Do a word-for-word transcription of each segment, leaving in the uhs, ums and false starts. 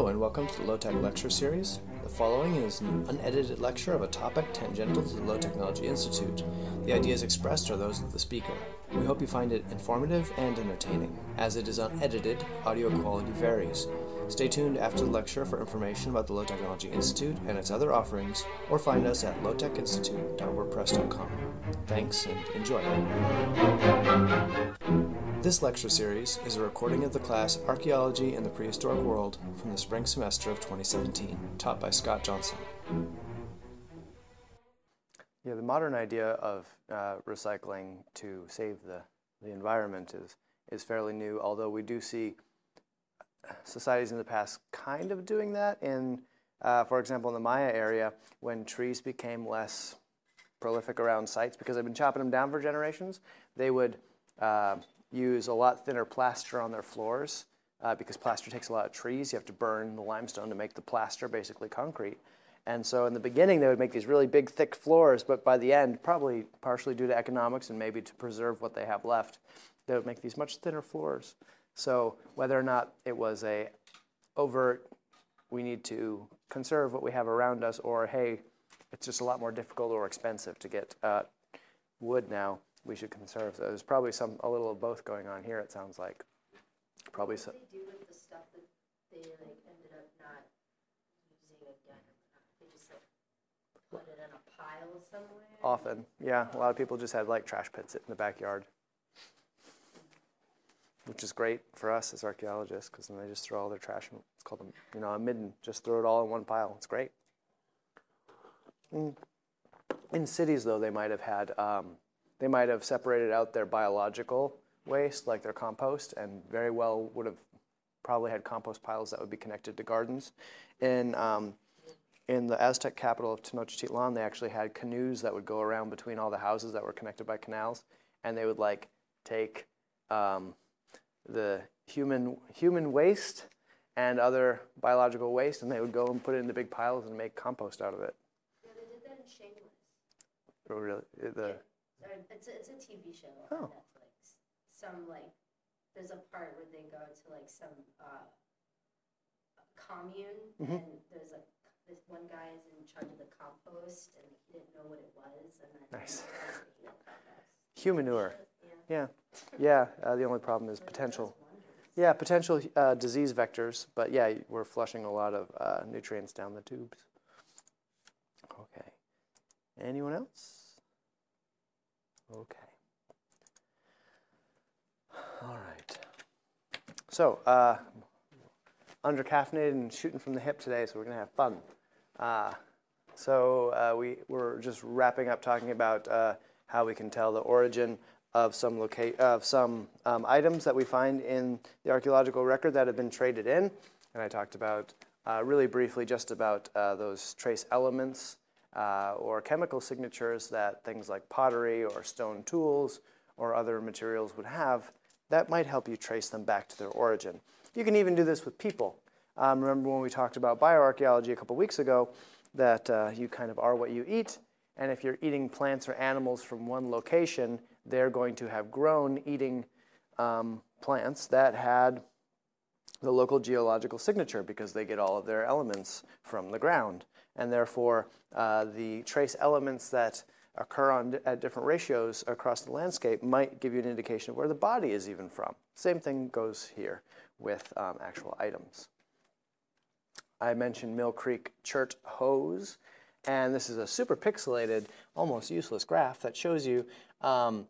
Hello and welcome to the Low Tech Lecture Series. The following is an unedited lecture of a topic tangential to the Low Technology Institute. The ideas expressed are those of the speaker. We hope you find it informative and entertaining. As it is unedited, audio quality varies. Stay tuned after the lecture for information about the Low Technology Institute and its other offerings, or find us at low tech institute dot wordpress dot com. Thanks and enjoy. This lecture series is a recording of the class Archaeology in the Prehistoric World from the spring semester of twenty seventeen, taught by Scott Johnson. Yeah, the modern idea of uh, recycling to save the, the environment is, is fairly new, although we do see societies in the past kind of doing that. In, uh, for example, in the Maya area, when trees became less prolific around sites because they've been chopping them down for generations, they would uh, use a lot thinner plaster on their floors uh, because plaster takes a lot of trees. You have to burn the limestone to make the plaster basically concrete. And so in the beginning, they would make these really big, thick floors, but by the end, probably partially due to economics and maybe to preserve what they have left, they would make these much thinner floors. So whether or not it was a overt, we need to conserve what we have around us, or hey, it's just a lot more difficult or expensive to get uh, wood now, we should conserve. So there's probably some a little of both going on here, it sounds like. Probably so. What did they do with the stuff that they like ended up not using again? They just like put it in a pile somewhere? Often, yeah. A lot of people just had like trash pits in the backyard, which is great for us as archaeologists, because then they just throw all their trash, and it's called a, you know, a midden, just throw it all in one pile. It's great. In cities, though, they might have had, um, they might have separated out their biological waste, like their compost, and very well would have probably had compost piles that would be connected to gardens. In um, in the Aztec capital of Tenochtitlan, they actually had canoes that would go around between all the houses that were connected by canals, and they would like take um, the human human waste and other biological waste, and they would go and put it into big piles and make compost out of it. Oh, really? The yeah. it's, a, it's a T V show on oh. Netflix. Some like there's a part where they go to like some uh, commune, mm-hmm. and there's a this one guy is in charge of the compost, and he didn't know what it was, and then nice. He was humanure. Yeah, yeah. yeah. Uh, the only problem is potential. Yeah, potential uh, disease vectors, but yeah, we're flushing a lot of uh, nutrients down the tubes. Okay. Anyone else? Okay. All right. So, uh, undercaffeinated and shooting from the hip today, so we're going to have fun. Uh, so, uh, we, we're just wrapping up talking about uh, how we can tell the origin of some, loca- of some um, items that we find in the archaeological record that have been traded in. And I talked about, uh, really briefly, just about uh, those trace elements Uh, or chemical signatures that things like pottery or stone tools or other materials would have, that might help you trace them back to their origin. You can even do this with people. Um, remember when we talked about bioarchaeology a couple weeks ago, that uh, you kind of are what you eat, and if you're eating plants or animals from one location, they're going to have grown eating um, plants that had the local geological signature because they get all of their elements from the ground. And therefore, uh, the trace elements that occur on d- at different ratios across the landscape might give you an indication of where the body is even from. Same thing goes here with um, actual items. I mentioned Mill Creek chert hose, and this is a super pixelated, almost useless graph that shows you um,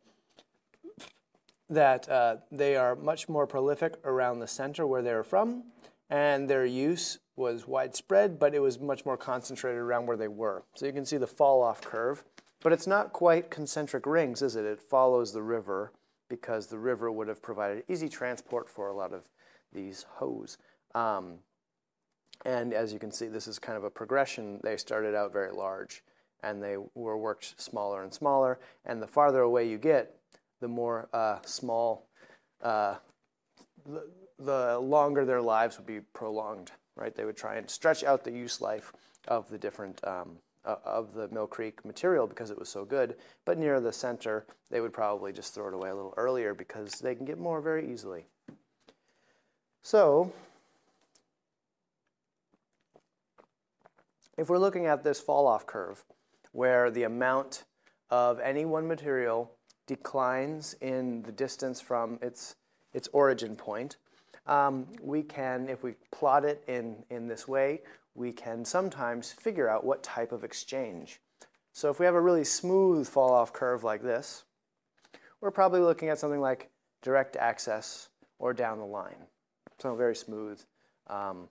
that uh, they are much more prolific around the center where they're from, and their use was widespread, but it was much more concentrated around where they were. So you can see the fall-off curve, but it's not quite concentric rings, is it? It follows the river because the river would have provided easy transport for a lot of these hose. Um, and as you can see, this is kind of a progression. They started out very large, and they were worked smaller and smaller, and the farther away you get, the more uh, small, uh, the, the longer their lives would be prolonged. Right, they would try and stretch out the use life of the different um, uh, of the Mill Creek material because it was so good. But near the center, they would probably just throw it away a little earlier because they can get more very easily. So, if we're looking at this fall-off curve, where the amount of any one material declines in the distance from its its origin point, um, we can, if we plot it in, in this way, we can sometimes figure out what type of exchange. So if we have a really smooth fall-off curve like this, we're probably looking at something like direct access or down the line. So very smooth. Um,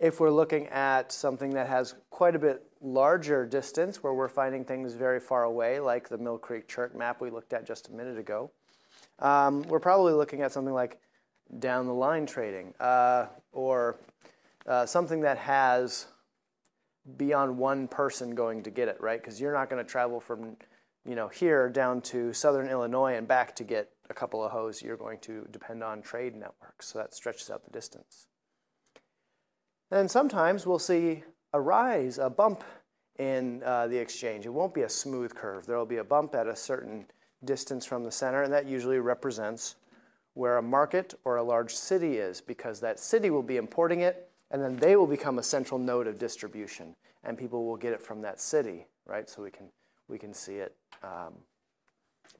If we're looking at something that has quite a bit larger distance, where we're finding things very far away, like the Mill Creek chart map we looked at just a minute ago, um, we're probably looking at something like down-the-line trading, uh, or uh, something that has beyond one person going to get it, right? Because you're not going to travel from, you know, here down to southern Illinois and back to get a couple of hoes. You're going to depend on trade networks, so that stretches out the distance. And sometimes we'll see a rise, a bump in uh, the exchange. It won't be a smooth curve. There will be a bump at a certain distance from the center, and that usually represents where a market or a large city is, because that city will be importing it, and then they will become a central node of distribution, and people will get it from that city, right? So we can, we can see it um,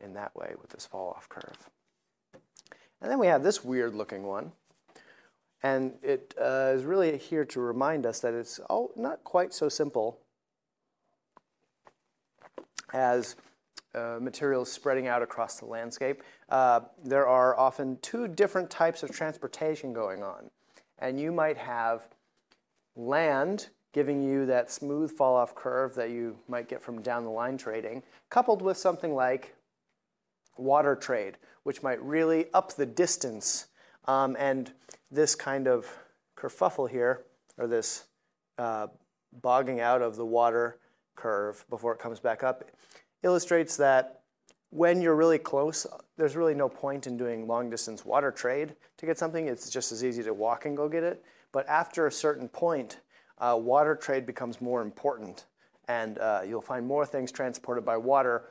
in that way with this fall-off curve. And then we have this weird-looking one. And it uh, is really here to remind us that it's all not quite so simple as uh, materials spreading out across the landscape. Uh, there are often two different types of transportation going on. And you might have land giving you that smooth fall-off curve that you might get from down-the-line trading, coupled with something like water trade, which might really up the distance. Um, and this kind of kerfuffle here, or this uh, bogging out of the water curve before it comes back up, illustrates that when you're really close, there's really no point in doing long-distance water trade to get something. It's just as easy to walk and go get it. But after a certain point, uh, water trade becomes more important, and uh, you'll find more things transported by water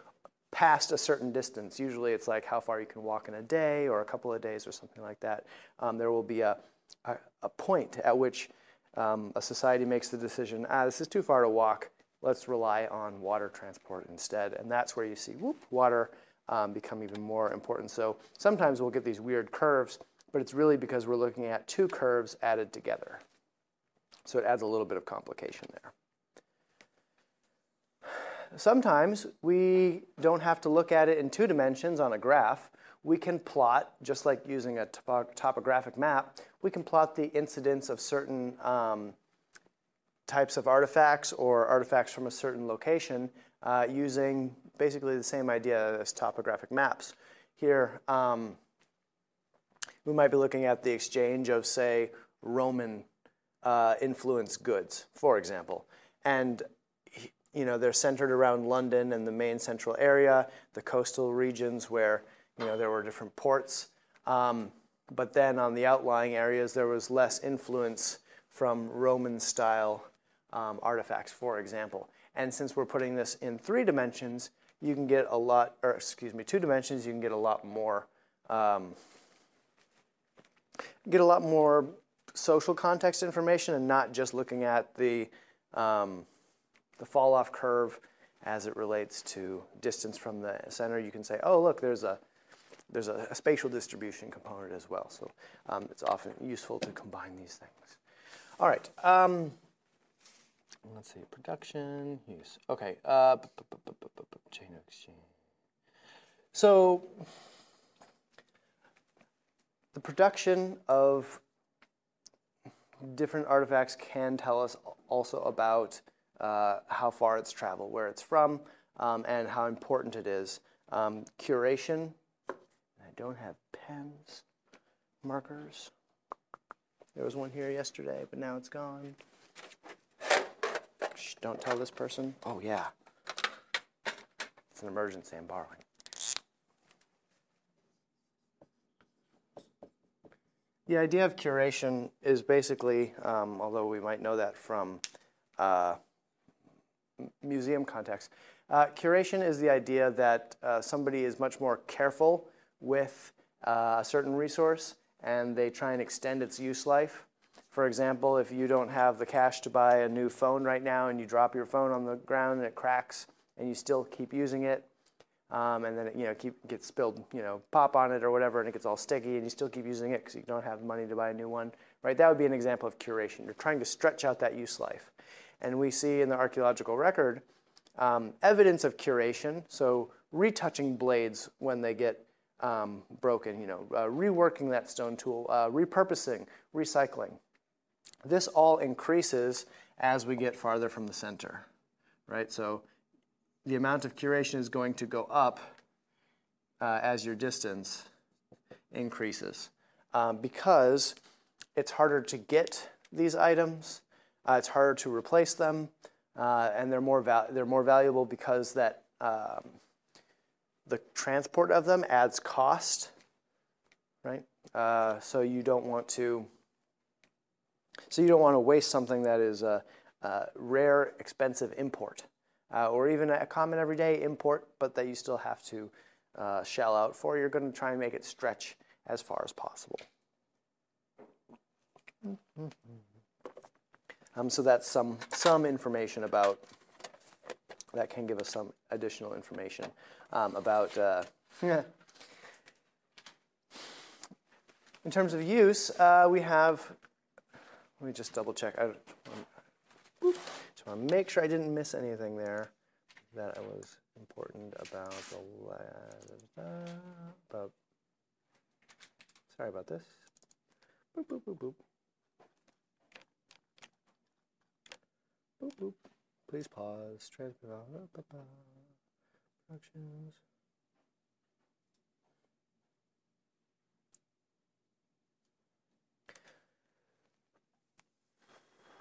past a certain distance. Usually it's like how far you can walk in a day or a couple of days or something like that. Um, there will be a, a, a point at which um, a society makes the decision, ah, this is too far to walk, let's rely on water transport instead. And that's where you see whoop, water um, become even more important. So sometimes we'll get these weird curves, but it's really because we're looking at two curves added together. So it adds a little bit of complication there. Sometimes we don't have to look at it in two dimensions on a graph. We can plot, just like using a top- topographic map, we can plot the incidence of certain um, types of artifacts or artifacts from a certain location uh, using basically the same idea as topographic maps. Here, um, we might be looking at the exchange of, say, Roman uh, influenced goods, for example. And you know, they're centered around London and the main central area, the coastal regions where, you know, there were different ports. Um, but then on the outlying areas, there was less influence from Roman-style um, artifacts, for example. And since we're putting this in three dimensions, you can get a lot, or excuse me, two dimensions, you can get a lot more, um, get a lot more social context information, and not just looking at the um, the fall-off curve as it relates to distance from the center. You can say, oh, look, there's a there's a, a spatial distribution component as well. So um, it's often useful to combine these things. All right. Um, let's see. Production, use. OK. Uh, chain of exchange. So the production of different artifacts can tell us also about Uh, how far it's traveled, where it's from, um, and how important it is. Um, curation. I don't have pens, markers. There was one here yesterday, but now it's gone. Shh, don't tell this person. Oh, yeah. It's an emergency. I'm borrowing. The idea of curation is basically, um, although we might know that from uh, museum context. Uh, curation is the idea that uh, somebody is much more careful with uh, a certain resource, and they try and extend its use life For example, if you don't have the cash to buy a new phone right now and you drop your phone on the ground and it cracks and you still keep using it, um, and then it, you know, keep, gets spilled, you know, pop on it or whatever, and it gets all sticky and you still keep using it because you don't have money to buy a new one, right? That would be an example of curation. You're trying to stretch out that use life. And we see in the archaeological record um, evidence of curation, so retouching blades when they get um, broken, you know, uh, reworking that stone tool, uh, repurposing, recycling. This all increases as we get farther from the center, right? So the amount of curation is going to go up uh, as your distance increases um, because it's harder to get these items. Uh, it's harder to replace them, uh, and they're more val- they're more valuable because that um, the transport of them adds cost, right? Uh, so you don't want to so you don't want to waste something that is a, a rare, expensive import, uh, or even a common everyday import, but that you still have to uh, shell out for. You're going to try and make it stretch as far as possible. Mm-hmm. Um, so that's some some information about, that can give us some additional information um, about, uh, in terms of use, uh, we have, let me just double check. I just want to make sure I didn't miss anything there that was important about the last, about, sorry about this. Boop, boop, boop, boop. Boop, boop. Please pause. Transmit productions.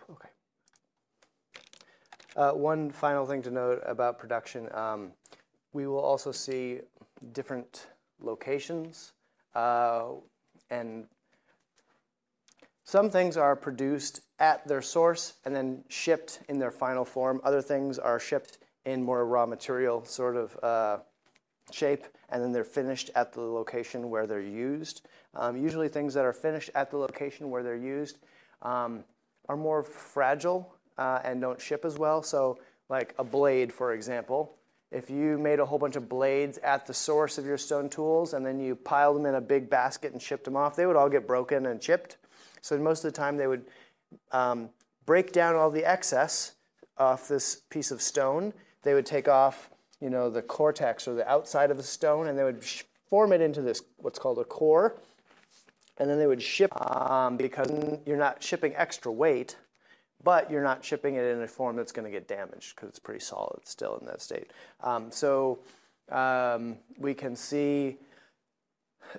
Okay. Uh, one final thing to note about production: um, we will also see different locations, uh, and some things are produced at their source and then shipped in their final form. Other things are shipped in more raw material sort of uh, shape, and then they're finished at the location where they're used. Um, usually things that are finished at the location where they're used um, are more fragile uh, and don't ship as well. So like a blade, for example, if you made a whole bunch of blades at the source of your stone tools and then you piled them in a big basket and shipped them off, they would all get broken and chipped. So most of the time they would um, break down all the excess off this piece of stone. They would take off, you know, the cortex or the outside of the stone, and they would sh- form it into this what's called a core. And then they would ship um, because you're not shipping extra weight, but you're not shipping it in a form that's going to get damaged because it's pretty solid still in that state. Um, so um, we can see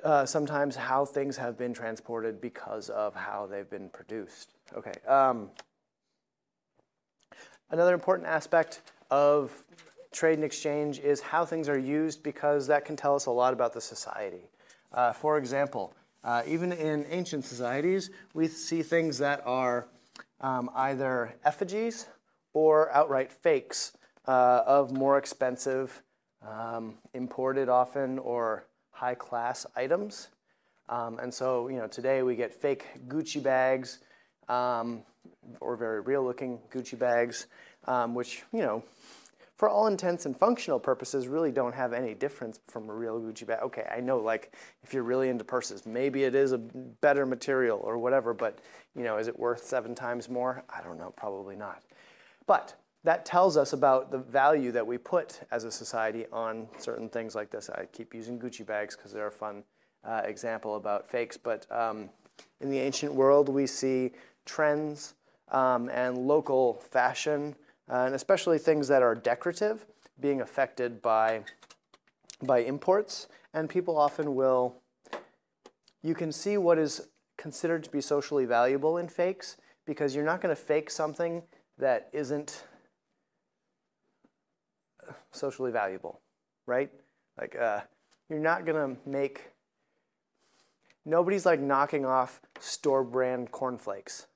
Uh, sometimes how things have been transported because of how they've been produced. Okay. Um, another important aspect of trade and exchange is how things are used, because that can tell us a lot about the society. Uh, for example, uh, even in ancient societies, we see things that are um, either effigies or outright fakes uh, of more expensive, um, imported often, or high-class items, um, and so you know today we get fake Gucci bags, um, or very real-looking Gucci bags, um, which you know, for all intents and functional purposes, really don't have any difference from a real Gucci bag. Okay, I know, like if you're really into purses, maybe it is a better material or whatever, but you know, is it worth seven times more? I don't know, probably not. But that tells us about the value that we put as a society on certain things like this. I keep using Gucci bags because they're a fun uh, example about fakes. But um, in the ancient world, we see trends um, and local fashion, uh, and especially things that are decorative, being affected by, by imports. And people often will, you can see what is considered to be socially valuable in fakes, because you're not going to fake something that isn't socially valuable, right? Like uh, you're not gonna make, nobody's like knocking off store brand cornflakes,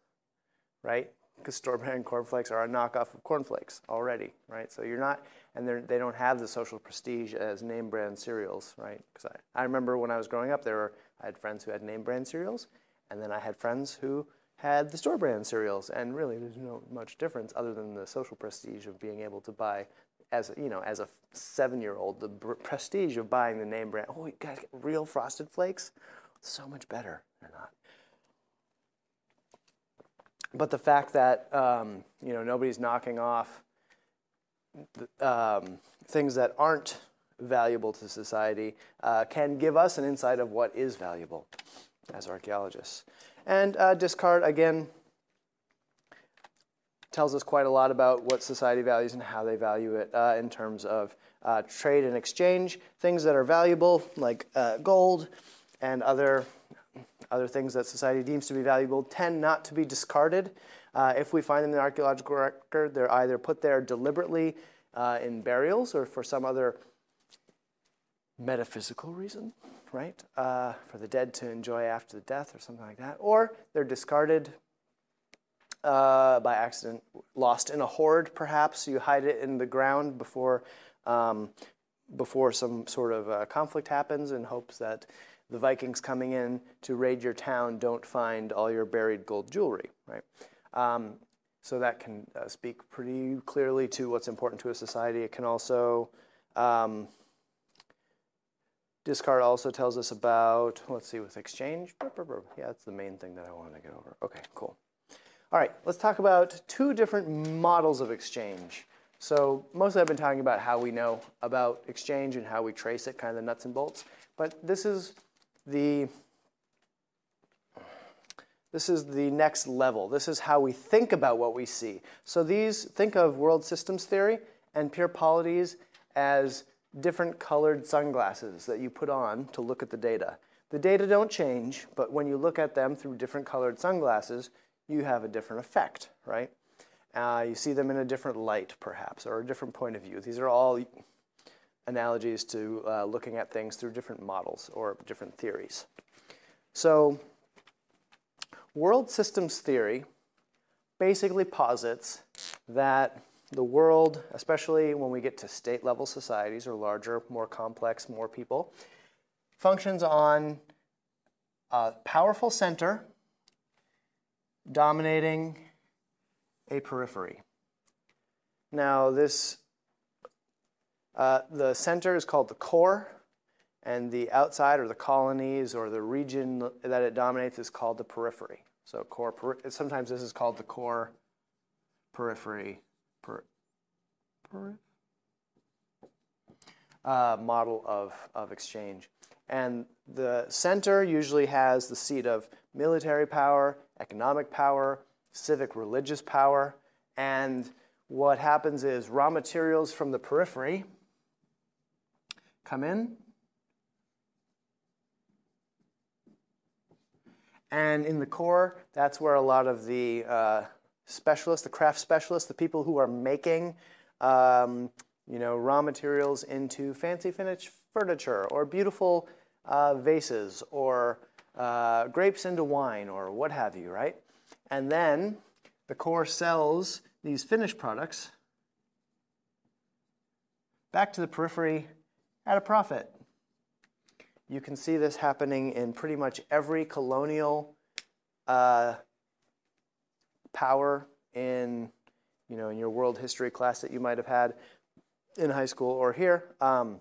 right? Because store brand cornflakes are a knockoff of cornflakes already, right? So you're not, and they they don't have the social prestige as name brand cereals, right? Because I, I remember when I was growing up, there were I had friends who had name brand cereals, and then I had friends who had the store brand cereals, and really there's no much difference other than the social prestige of being able to buy, as you know, as a seven-year-old, the prestige of buying the name brand. Oh, you guys get real Frosted Flakes, so much better. They're not. But the fact that um, you know nobody's knocking off the, um, things that aren't valuable to society uh, can give us an insight of what is valuable as archaeologists. And uh, discard, again, tells us quite a lot about what society values and how they value it uh, in terms of uh, trade and exchange. Things that are valuable, like uh, gold and other other things that society deems to be valuable, tend not to be discarded. Uh, if we find them in the archaeological record, they're either put there deliberately uh, in burials or for some other metaphysical reason, right? Uh, for the dead to enjoy after the death or something like that. Or they're discarded uh, by accident, lost in a hoard perhaps. You hide it in the ground before um, before some sort of uh, conflict happens in hopes that the Vikings coming in to raid your town don't find all your buried gold jewelry, right? Um, so that can uh, speak pretty clearly to what's important to a society. It can also... Um, Discard also tells us about, let's see, with exchange. Yeah, that's the main thing that I wanted to get over. Okay, cool. All right, let's talk about two different models of exchange. So mostly I've been talking about how we know about exchange and how we trace it, kind of the nuts and bolts. But this is the this is the next level. This is how we think about what we see. So these, think of world systems theory and pure polities as different colored sunglasses that you put on to look at the data. The data don't change, but when you look at them through different colored sunglasses, you have a different effect, right? Uh, you see them in a different light, perhaps, or a different point of view. These are all analogies to uh, looking at things through different models or different theories. So, world systems theory basically posits that the world, especially when we get to state-level societies or larger, more complex, more people, functions on a powerful center dominating a periphery. Now, this uh, the center is called the core, and the outside, or the colonies, or the region that it dominates is called the periphery. So, core. Peri- sometimes this is called the core periphery. Uh, model of, of exchange. And the center usually has the seat of military power, economic power, civic religious power, and what happens is raw materials from the periphery come in, and in the core, that's where a lot of the uh, specialists, the craft specialists, the people who are making um, you know, raw materials into fancy finished furniture or beautiful uh, vases or uh, grapes into wine or what have you, right? And then the core sells these finished products back to the periphery at a profit. You can see this happening in pretty much every colonial uh, power in, you know, in your world history class that you might have had in high school or here, um,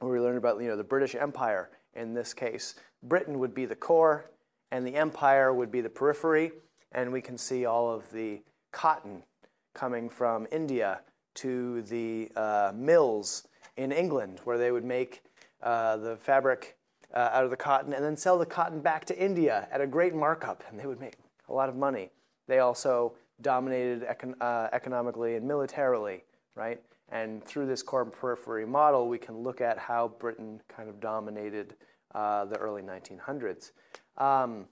where we learned about, you know, the British Empire. In this case, Britain would be the core, and the empire would be the periphery, and we can see all of the cotton coming from India to the uh, mills in England, where they would make uh, the fabric uh, out of the cotton and then sell the cotton back to India at a great markup, and they would make a lot of money. They also dominated econ- uh, economically and militarily, right? And through this core periphery model, we can look at how Britain kind of dominated uh, the early nineteen hundreds. Um,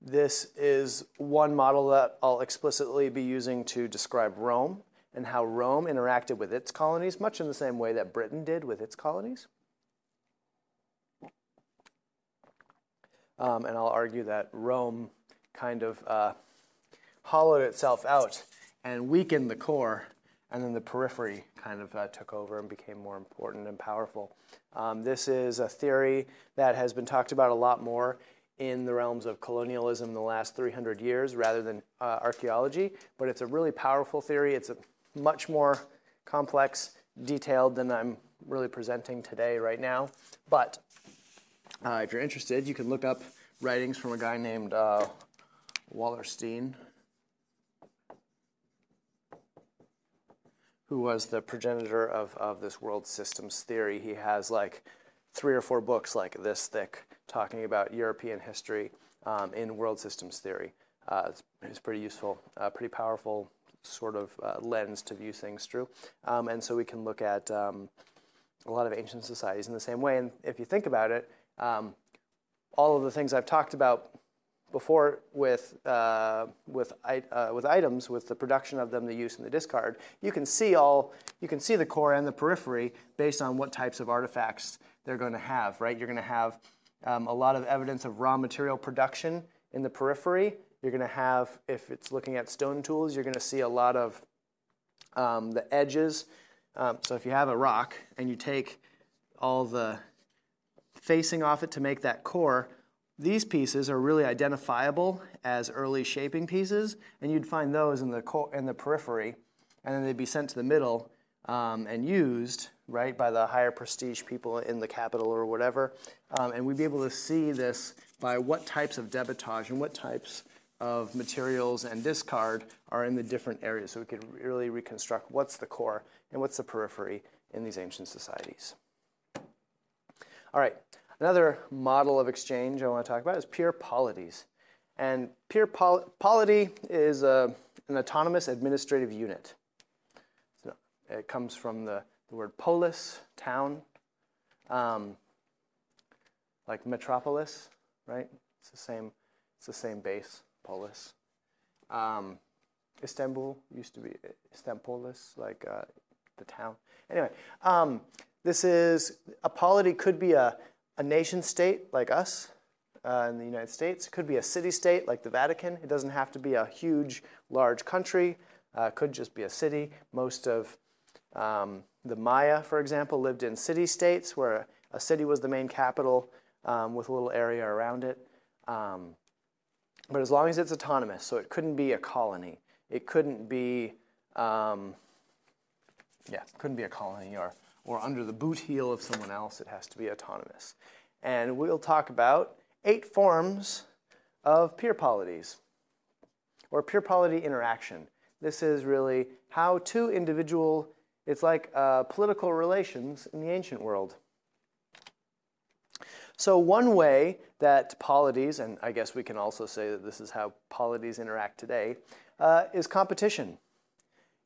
this is one model that I'll explicitly be using to describe Rome and how Rome interacted with its colonies, much in the same way that Britain did with its colonies. Um, and I'll argue that Rome kind of uh, hollowed itself out and weakened the core, and then the periphery kind of uh, took over and became more important and powerful. Um, this is a theory that has been talked about a lot more in the realms of colonialism in the last three hundred years rather than uh, archaeology. But it's a really powerful theory. It's a much more complex, detailed than I'm really presenting today right now. But uh, if you're interested, you can look up writings from a guy named uh, Wallerstein, who was the progenitor of, of this world systems theory. He has like three or four books like this thick talking about European history um, in world systems theory. Uh, it's, it's pretty useful, uh, pretty powerful sort of uh, lens to view things through. Um, and so we can look at um, a lot of ancient societies in the same way. And if you think about it, um, all of the things I've talked about before with uh, with uh, with items, with the production of them, the use, and the discard, you can see all you can see the core and the periphery based on what types of artifacts they're going to have. Right, you're going to have um, a lot of evidence of raw material production in the periphery. You're going to have, if it's looking at stone tools, you're going to see a lot of um, the edges. Um, so if you have a rock and you take all the facing off it to make that core, these pieces are really identifiable as early shaping pieces, and you'd find those in the co- in the periphery, and then they'd be sent to the middle um, and used right by the higher prestige people in the capital or whatever. Um, and we'd be able to see this by what types of debitage and what types of materials and discard are in the different areas. So we could really reconstruct what's the core and what's the periphery in these ancient societies. All right. Another model of exchange I want to talk about is pure polities. And pure pol- polity is a, an autonomous administrative unit. So it comes from the, the word polis, town, um, like metropolis, right? It's the same, it's the same base, polis. Um, Istanbul used to be Istanpolis, like uh, the town. Anyway, um, this is, a polity could be a A nation-state like us uh, in the United States. It could be a city-state like the Vatican. It doesn't have to be a huge, large country. Uh, it could just be a city. Most of um, the Maya, for example, lived in city-states where a city was the main capital um, with a little area around it. Um, but as long as it's autonomous, so it couldn't be a colony. It couldn't be, um, yeah, couldn't be a colony or or under the boot heel of someone else. It has to be autonomous. And we'll talk about eight forms of pure polities, or pure polity interaction. This is really how two individual, it's like uh, political relations in the ancient world. So one way that polities, and I guess we can also say that this is how polities interact today, uh, is competition.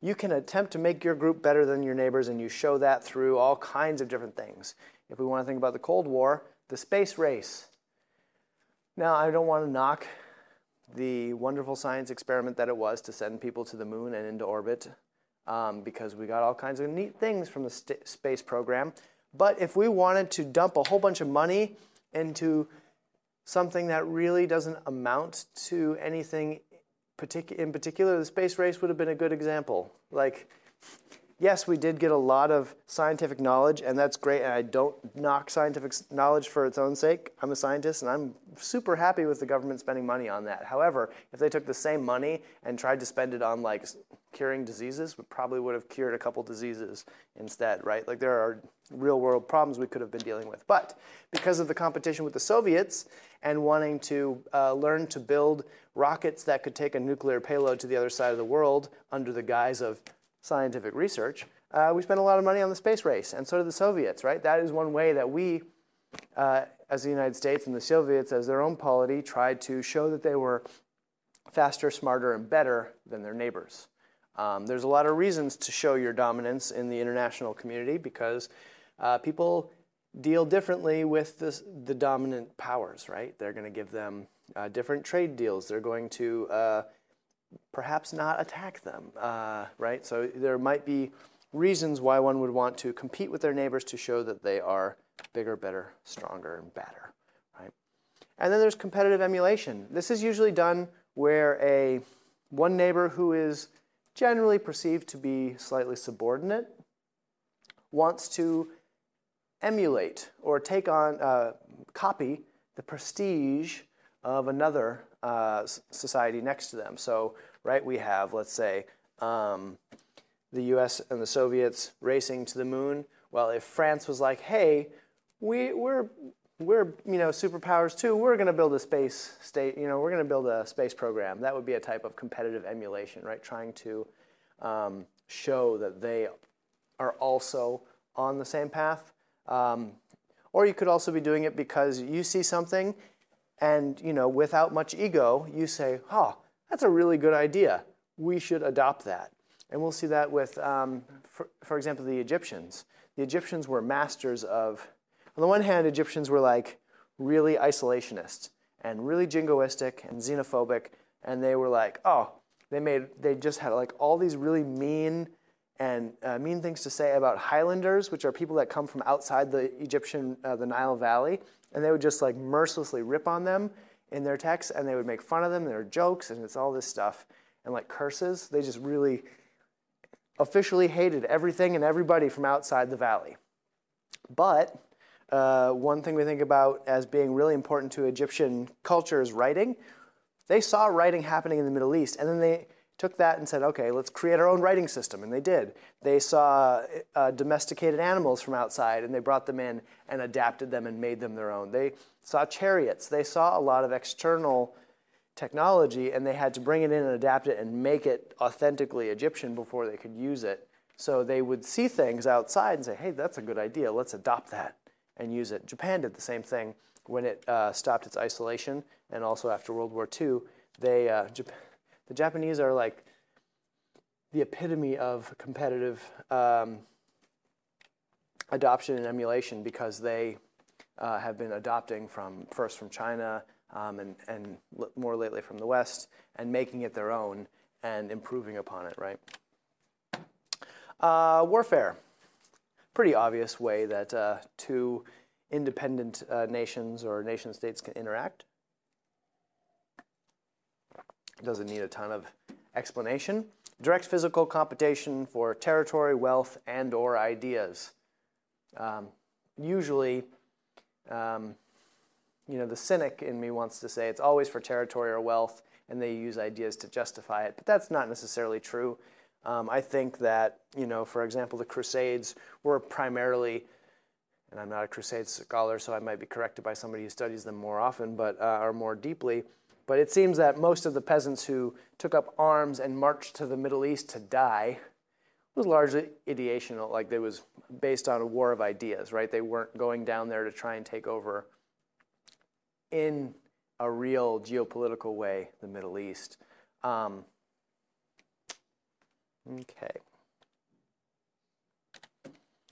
You can attempt to make your group better than your neighbors, and you show that through all kinds of different things. If we want to think about the Cold War, the space race. Now, I don't want to knock the wonderful science experiment that it was to send people to the moon and into orbit, um, because we got all kinds of neat things from the st- space program. But if we wanted to dump a whole bunch of money into something that really doesn't amount to anything in particular, the space race would have been a good example. Like, yes, we did get a lot of scientific knowledge, and that's great, and I don't knock scientific knowledge for its own sake. I'm a scientist, and I'm super happy with the government spending money on that. However, if they took the same money and tried to spend it on, like, curing diseases, we probably would have cured a couple diseases instead, right? Like, there are real-world problems we could have been dealing with. But because of the competition with the Soviets and wanting to uh, learn to build rockets that could take a nuclear payload to the other side of the world under the guise of scientific research, uh, we spent a lot of money on the space race, and so did the Soviets, right? That is one way that we, uh, as the United States and the Soviets, as their own polity, tried to show that they were faster, smarter, and better than their neighbors. Um, there's a lot of reasons to show your dominance in the international community because uh, people deal differently with this, the dominant powers, right? They're going to give them uh, different trade deals. They're going to uh, perhaps not attack them, uh, right? So there might be reasons why one would want to compete with their neighbors to show that they are bigger, better, stronger, and badder, right? And then there's competitive emulation. This is usually done where a one neighbor who is generally perceived to be slightly subordinate wants to emulate or take on, uh, copy the prestige of another uh, society next to them. So, right, we have, let's say, um, the U S and the Soviets racing to the moon. Well, if France was like, hey, we, we're we're you know superpowers too. We're going to build a space state. You know, we're going to build a space program. That would be a type of competitive emulation, right? Trying to um, show that they are also on the same path. Um, or you could also be doing it because you see something, and you know, without much ego, you say, "Oh, that's a really good idea. We should adopt that." And we'll see that with, um, for, for example, the Egyptians. The Egyptians were masters of. On the one hand, Egyptians were like really isolationists and really jingoistic and xenophobic, and they were like, "Oh, they made they just had like all these really mean." and uh, mean things to say about highlanders, which are people that come from outside the Egyptian, uh, the Nile Valley, and they would just like mercilessly rip on them in their texts, and they would make fun of them, and their jokes, and it's all this stuff, and like curses. They just really officially hated everything and everybody from outside the valley. But uh, one thing we think about as being really important to Egyptian culture is writing. They saw writing happening in the Middle East, and then they took that and said, okay, let's create our own writing system, and they did. They saw uh, domesticated animals from outside, and they brought them in and adapted them and made them their own. They saw chariots. They saw a lot of external technology, and they had to bring it in and adapt it and make it authentically Egyptian before they could use it. So they would see things outside and say, hey, that's a good idea. Let's adopt that and use it. Japan did the same thing when it uh, stopped its isolation, and also after World War Two, they... Uh, Japan The Japanese are like the epitome of competitive um, adoption and emulation, because they uh, have been adopting from first from China um, and, and more lately from the West, and making it their own and improving upon it, right? Uh, warfare. Pretty obvious way that uh, two independent uh, nations or nation states can interact. Doesn't need a ton of explanation. Direct physical competition for territory, wealth, and or ideas. Um, usually, um, you know, the cynic in me wants to say it's always for territory or wealth, and they use ideas to justify it, but that's not necessarily true. Um, I think that, you know, for example, the Crusades were primarily, and I'm not a Crusades scholar, so I might be corrected by somebody who studies them more often, but uh, or more deeply, but it seems that most of the peasants who took up arms and marched to the Middle East to die was largely ideational, like it was based on a war of ideas, right? They weren't going down there to try and take over in a real geopolitical way the Middle East. Um, okay.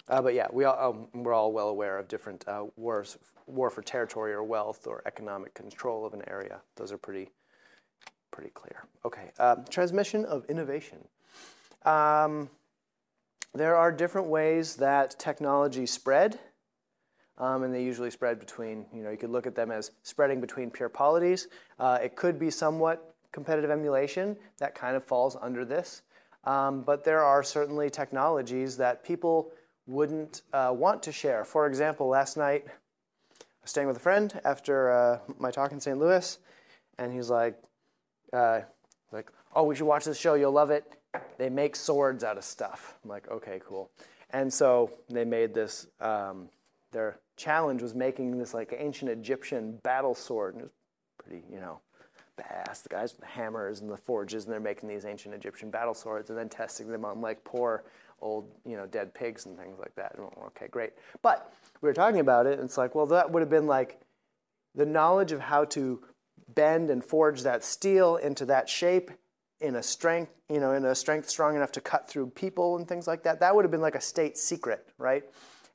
Uh, but yeah, we all, um, we're all well aware of different uh, wars, war for territory or wealth or economic control of an area. Those are pretty pretty clear. Okay, uh, transmission of innovation. Um, there are different ways that technology spread, um, and they usually spread between, you know, you could look at them as spreading between pure polities. Uh, it could be somewhat competitive emulation. That kind of falls under this. Um, but there are certainly technologies that people wouldn't uh, want to share. For example, last night, I was staying with a friend after uh, my talk in Saint Louis, and he's like, uh, like, oh, we should watch this show, you'll love it. They make swords out of stuff. I'm like, okay, cool. And so they made this, um, their challenge was making this like ancient Egyptian battle sword, and it was pretty, you know, badass. The guys with the hammers and the forges, and they're making these ancient Egyptian battle swords and then testing them on like poor old, you know, dead pigs and things like that. And okay, great. But we were talking about it, and it's like, well, that would have been like the knowledge of how to bend and forge that steel into that shape in a strength, you know, in a strength strong enough to cut through people and things like that. That would have been like a state secret, right?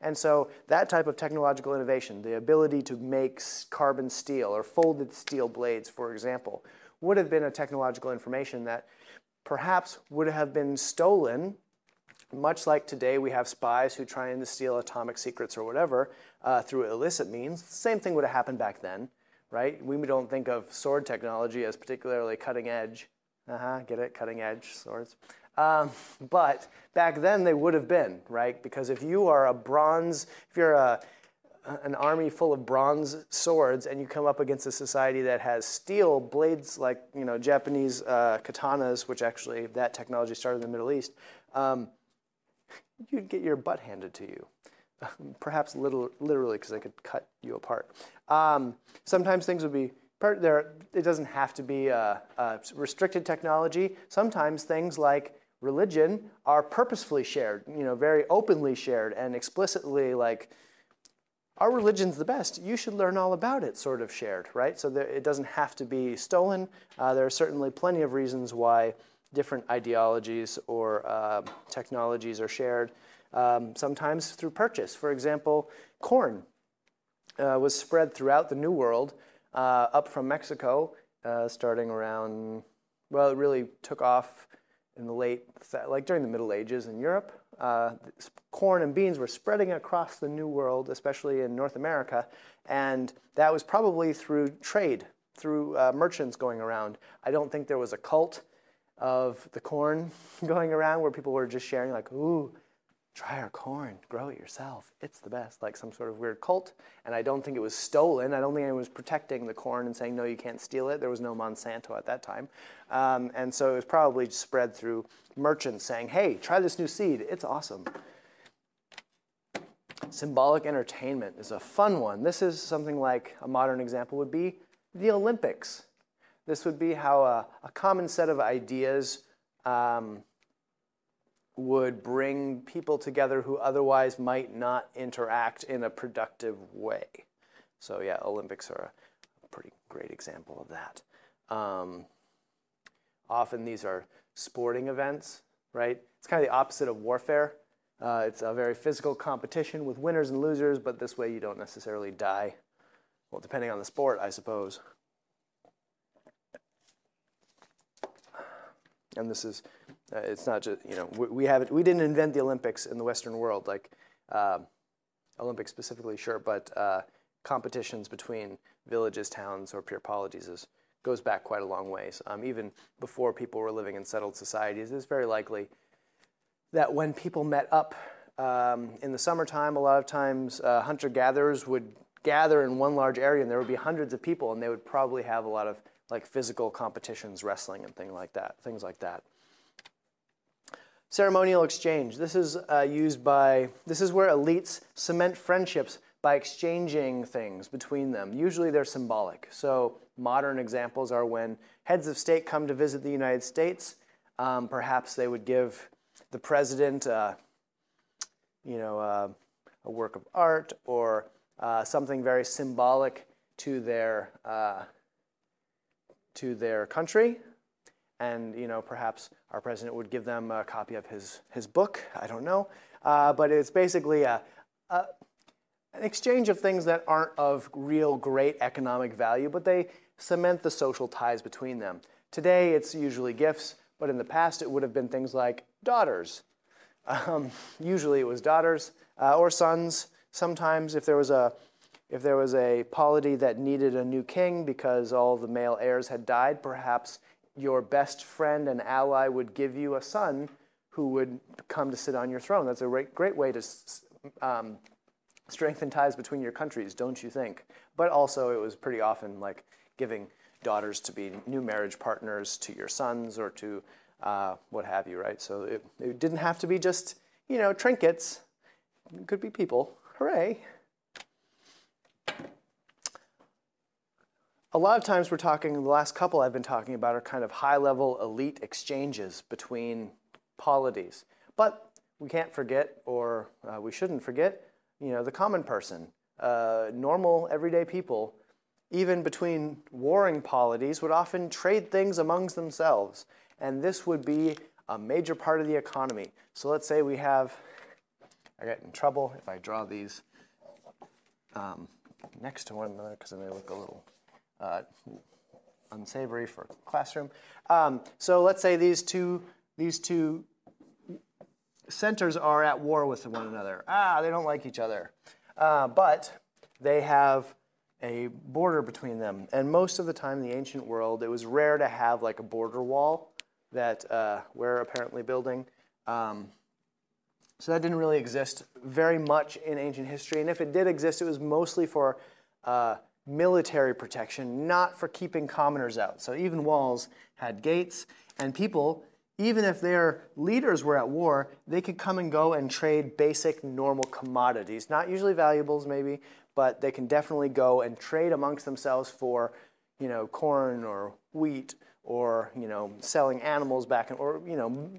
And so that type of technological innovation, the ability to make carbon steel or folded steel blades, for example, would have been a technological information that perhaps would have been stolen. Much like today we have spies who try and steal atomic secrets or whatever uh, through illicit means, the same thing would have happened back then, right? We don't think of sword technology as particularly cutting edge. Uh-huh, get it? Cutting edge swords. Um, but back then they would have been, right? Because if you are a bronze, if you're a, an army full of bronze swords and you come up against a society that has steel blades like, you know, Japanese uh, katanas, which actually that technology started in the Middle East, um, you'd get your butt handed to you. Perhaps little, literally, because they could cut you apart. Um, sometimes things would be, per- there. It doesn't have to be uh, uh, restricted technology. Sometimes things like religion are purposefully shared, you know, very openly shared and explicitly like, our religion's the best, you should learn all about it, sort of shared, right? So there, it doesn't have to be stolen. Uh, there are certainly plenty of reasons why different ideologies or uh, technologies are shared, um, sometimes through purchase. For example, corn uh, was spread throughout the New World uh, up from Mexico, uh, starting around, well, it really took off in the late, like during the Middle Ages in Europe. Uh, corn and beans were spreading across the New World, especially in North America, and that was probably through trade, through uh, merchants going around. I don't think there was a cult of the corn going around where people were just sharing like, ooh, try our corn, grow it yourself, it's the best, like some sort of weird cult. And I don't think it was stolen. I don't think anyone was protecting the corn and saying, no, you can't steal it. There was no Monsanto at that time. Um, and so it was probably spread through merchants saying, hey, try this new seed, it's awesome. Symbolic entertainment is a fun one. This is something like a modern example would be the Olympics. This would be how a, a common set of ideas um, would bring people together who otherwise might not interact in a productive way. So yeah, Olympics are a pretty great example of that. Um, often these are sporting events, right? It's kind of the opposite of warfare. Uh, it's a very physical competition with winners and losers, but this way you don't necessarily die. Well, depending on the sport, I suppose. And this is, uh, it's not just, you know, we, we haven't, we didn't invent the Olympics in the Western world, like uh, Olympics specifically, sure, but uh, competitions between villages, towns, or pure polities is, goes back quite a long ways. Um, even before people were living in settled societies, it's very likely that when people met up um, in the summertime, a lot of times uh, hunter-gatherers would gather in one large area, and there would be hundreds of people, and they would probably have a lot of like physical competitions, wrestling and things like that, things like that. Ceremonial exchange. This is uh, used by, this is where elites cement friendships by exchanging things between them. Usually they're symbolic. So modern examples are when heads of state come to visit the United States, um, perhaps they would give the president uh, you know, uh, a work of art or uh, something very symbolic to their uh, to their country, and you know, perhaps our president would give them a copy of his his book, I don't know, uh, but it's basically a, a an exchange of things that aren't of real great economic value, but they cement the social ties between them. Today it's usually gifts, but in the past it would have been things like daughters. Um, usually it was daughters uh, or sons. Sometimes if there was a If there was a polity that needed a new king because all the male heirs had died, perhaps your best friend and ally would give you a son who would come to sit on your throne. That's a great way to um, strengthen ties between your countries, don't you think? But also it was pretty often like giving daughters to be new marriage partners to your sons or to uh, what have you, right? So it, it didn't have to be just, you know, trinkets. It could be people. Hooray! A lot of times we're talking, the last couple I've been talking about are kind of high-level elite exchanges between polities. But we can't forget, or uh, we shouldn't forget, you know, the common person, uh, normal, everyday people, even between warring polities, would often trade things amongst themselves. And this would be a major part of the economy. So let's say we have, I get in trouble if I draw these um, next to one another because then they look a little... Uh, unsavory for classroom. Um, so let's say these two these two centers are at war with one another. Ah, they don't like each other. Uh, but they have a border between them. And most of the time in the ancient world, it was rare to have like a border wall that uh, we're apparently building. Um, So that didn't really exist very much in ancient history. And if it did exist, it was mostly for uh, military protection, not for keeping commoners out. So even walls had gates, and people, even if their leaders were at war, they could come and go and trade basic normal commodities. Not usually valuables, maybe, but they can definitely go and trade amongst themselves for, you know, corn or wheat or, you know, selling animals back, and, or, you know,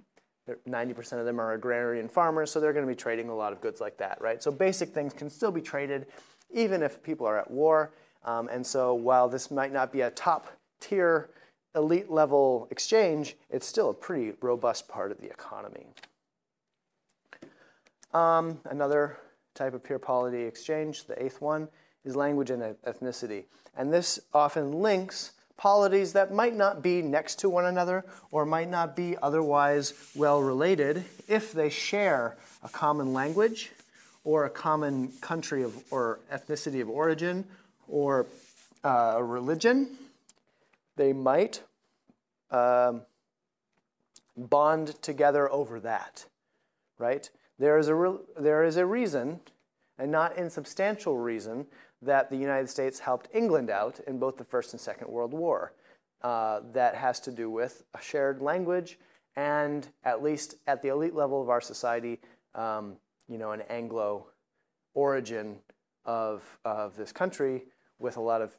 ninety percent of them are agrarian farmers, so they're going to be trading a lot of goods like that, right? So basic things can still be traded even if people are at war. Um, and so while this might not be a top-tier, elite-level exchange, it's still a pretty robust part of the economy. Um, another type of pure polity exchange, the eighth one, is language and ethnicity. And this often links polities that might not be next to one another or might not be otherwise well related if they share a common language or a common country of or ethnicity of origin or uh, religion. They might um, bond together over that, right? There is a re- there is a reason, and not insubstantial reason, that the United States helped England out in both the First and Second World War. Uh, that has to do with a shared language and, at least at the elite level of our society, um, you know, an Anglo origin of, of this country, with a lot of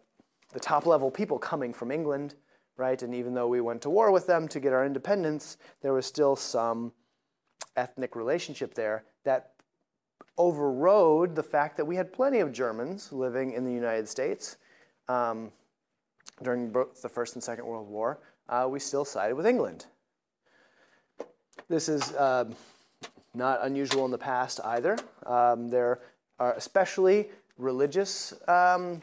the top-level people coming from England, right? And even though we went to war with them to get our independence, there was still some ethnic relationship there that overrode the fact that we had plenty of Germans living in the United States um, during both the First and Second World War. Uh, we still sided with England. This is uh, not unusual in the past either. Um, there are especially religious um,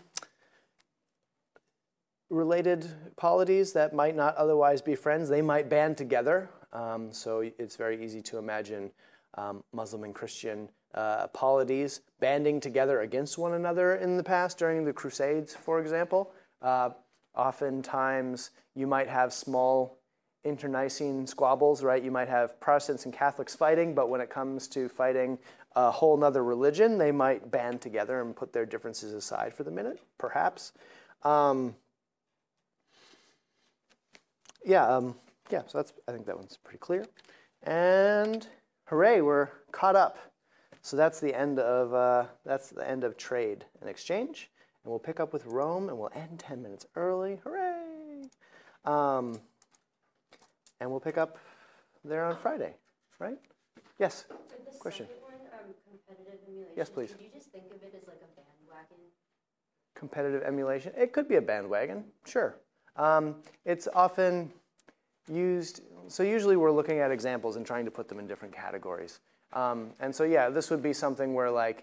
related polities that might not otherwise be friends. They might band together. Um, so it's very easy to imagine um, Muslim and Christian Uh, polities banding together against one another in the past during the Crusades, for example. Uh, oftentimes, you might have small internecine squabbles, right? You might have Protestants and Catholics fighting, but when it comes to fighting a whole nother religion, they might band together and put their differences aside for the minute, perhaps. Um, yeah, um, yeah. So that's. I think that one's pretty clear. And hooray, we're caught up. So that's the end of uh, that's the end of trade and exchange, and we'll pick up with Rome, and we'll end ten minutes early. Hooray! Um, and we'll pick up there on Friday, right? Yes. For the question. Second one, um, competitive emulation. Yes, please. Could you just think of it as like a bandwagon? Competitive emulation. It could be a bandwagon. Sure. Um, it's often used. So usually we're looking at examples and trying to put them in different categories. Um, and so, yeah, this would be something where, like,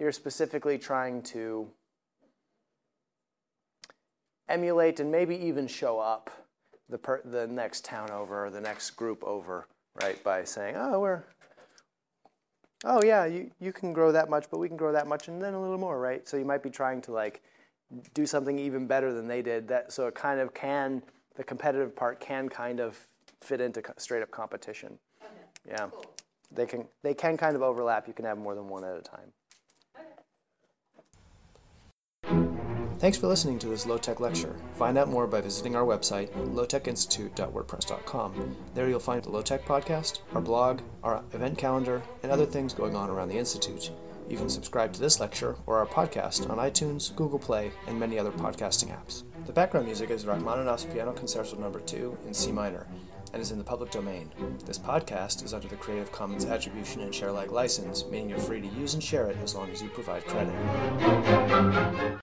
you're specifically trying to emulate and maybe even show up the per- the next town over, or the next group over, right? By saying, oh, we're, oh yeah, you, you can grow that much, but we can grow that much and then a little more, right? So you might be trying to, like, do something even better than they did. That so it kind of can, the competitive part can kind of fit into co- straight up competition. Okay. Yeah. Cool. They can they can kind of overlap. You can have more than one at a time. Thanks for listening to this Low Tech Lecture. Find out more by visiting our website, low tech institute dot wordpress dot com. There you'll find the Low Tech Podcast, our blog, our event calendar, and other things going on around the Institute. You can subscribe to this lecture or our podcast on iTunes, Google Play, and many other podcasting apps. The background music is Rachmaninoff's Piano Concerto number two in C minor, and is in the public domain. This podcast is under the Creative Commons Attribution and Share Alike license, meaning you're free to use and share it as long as you provide credit.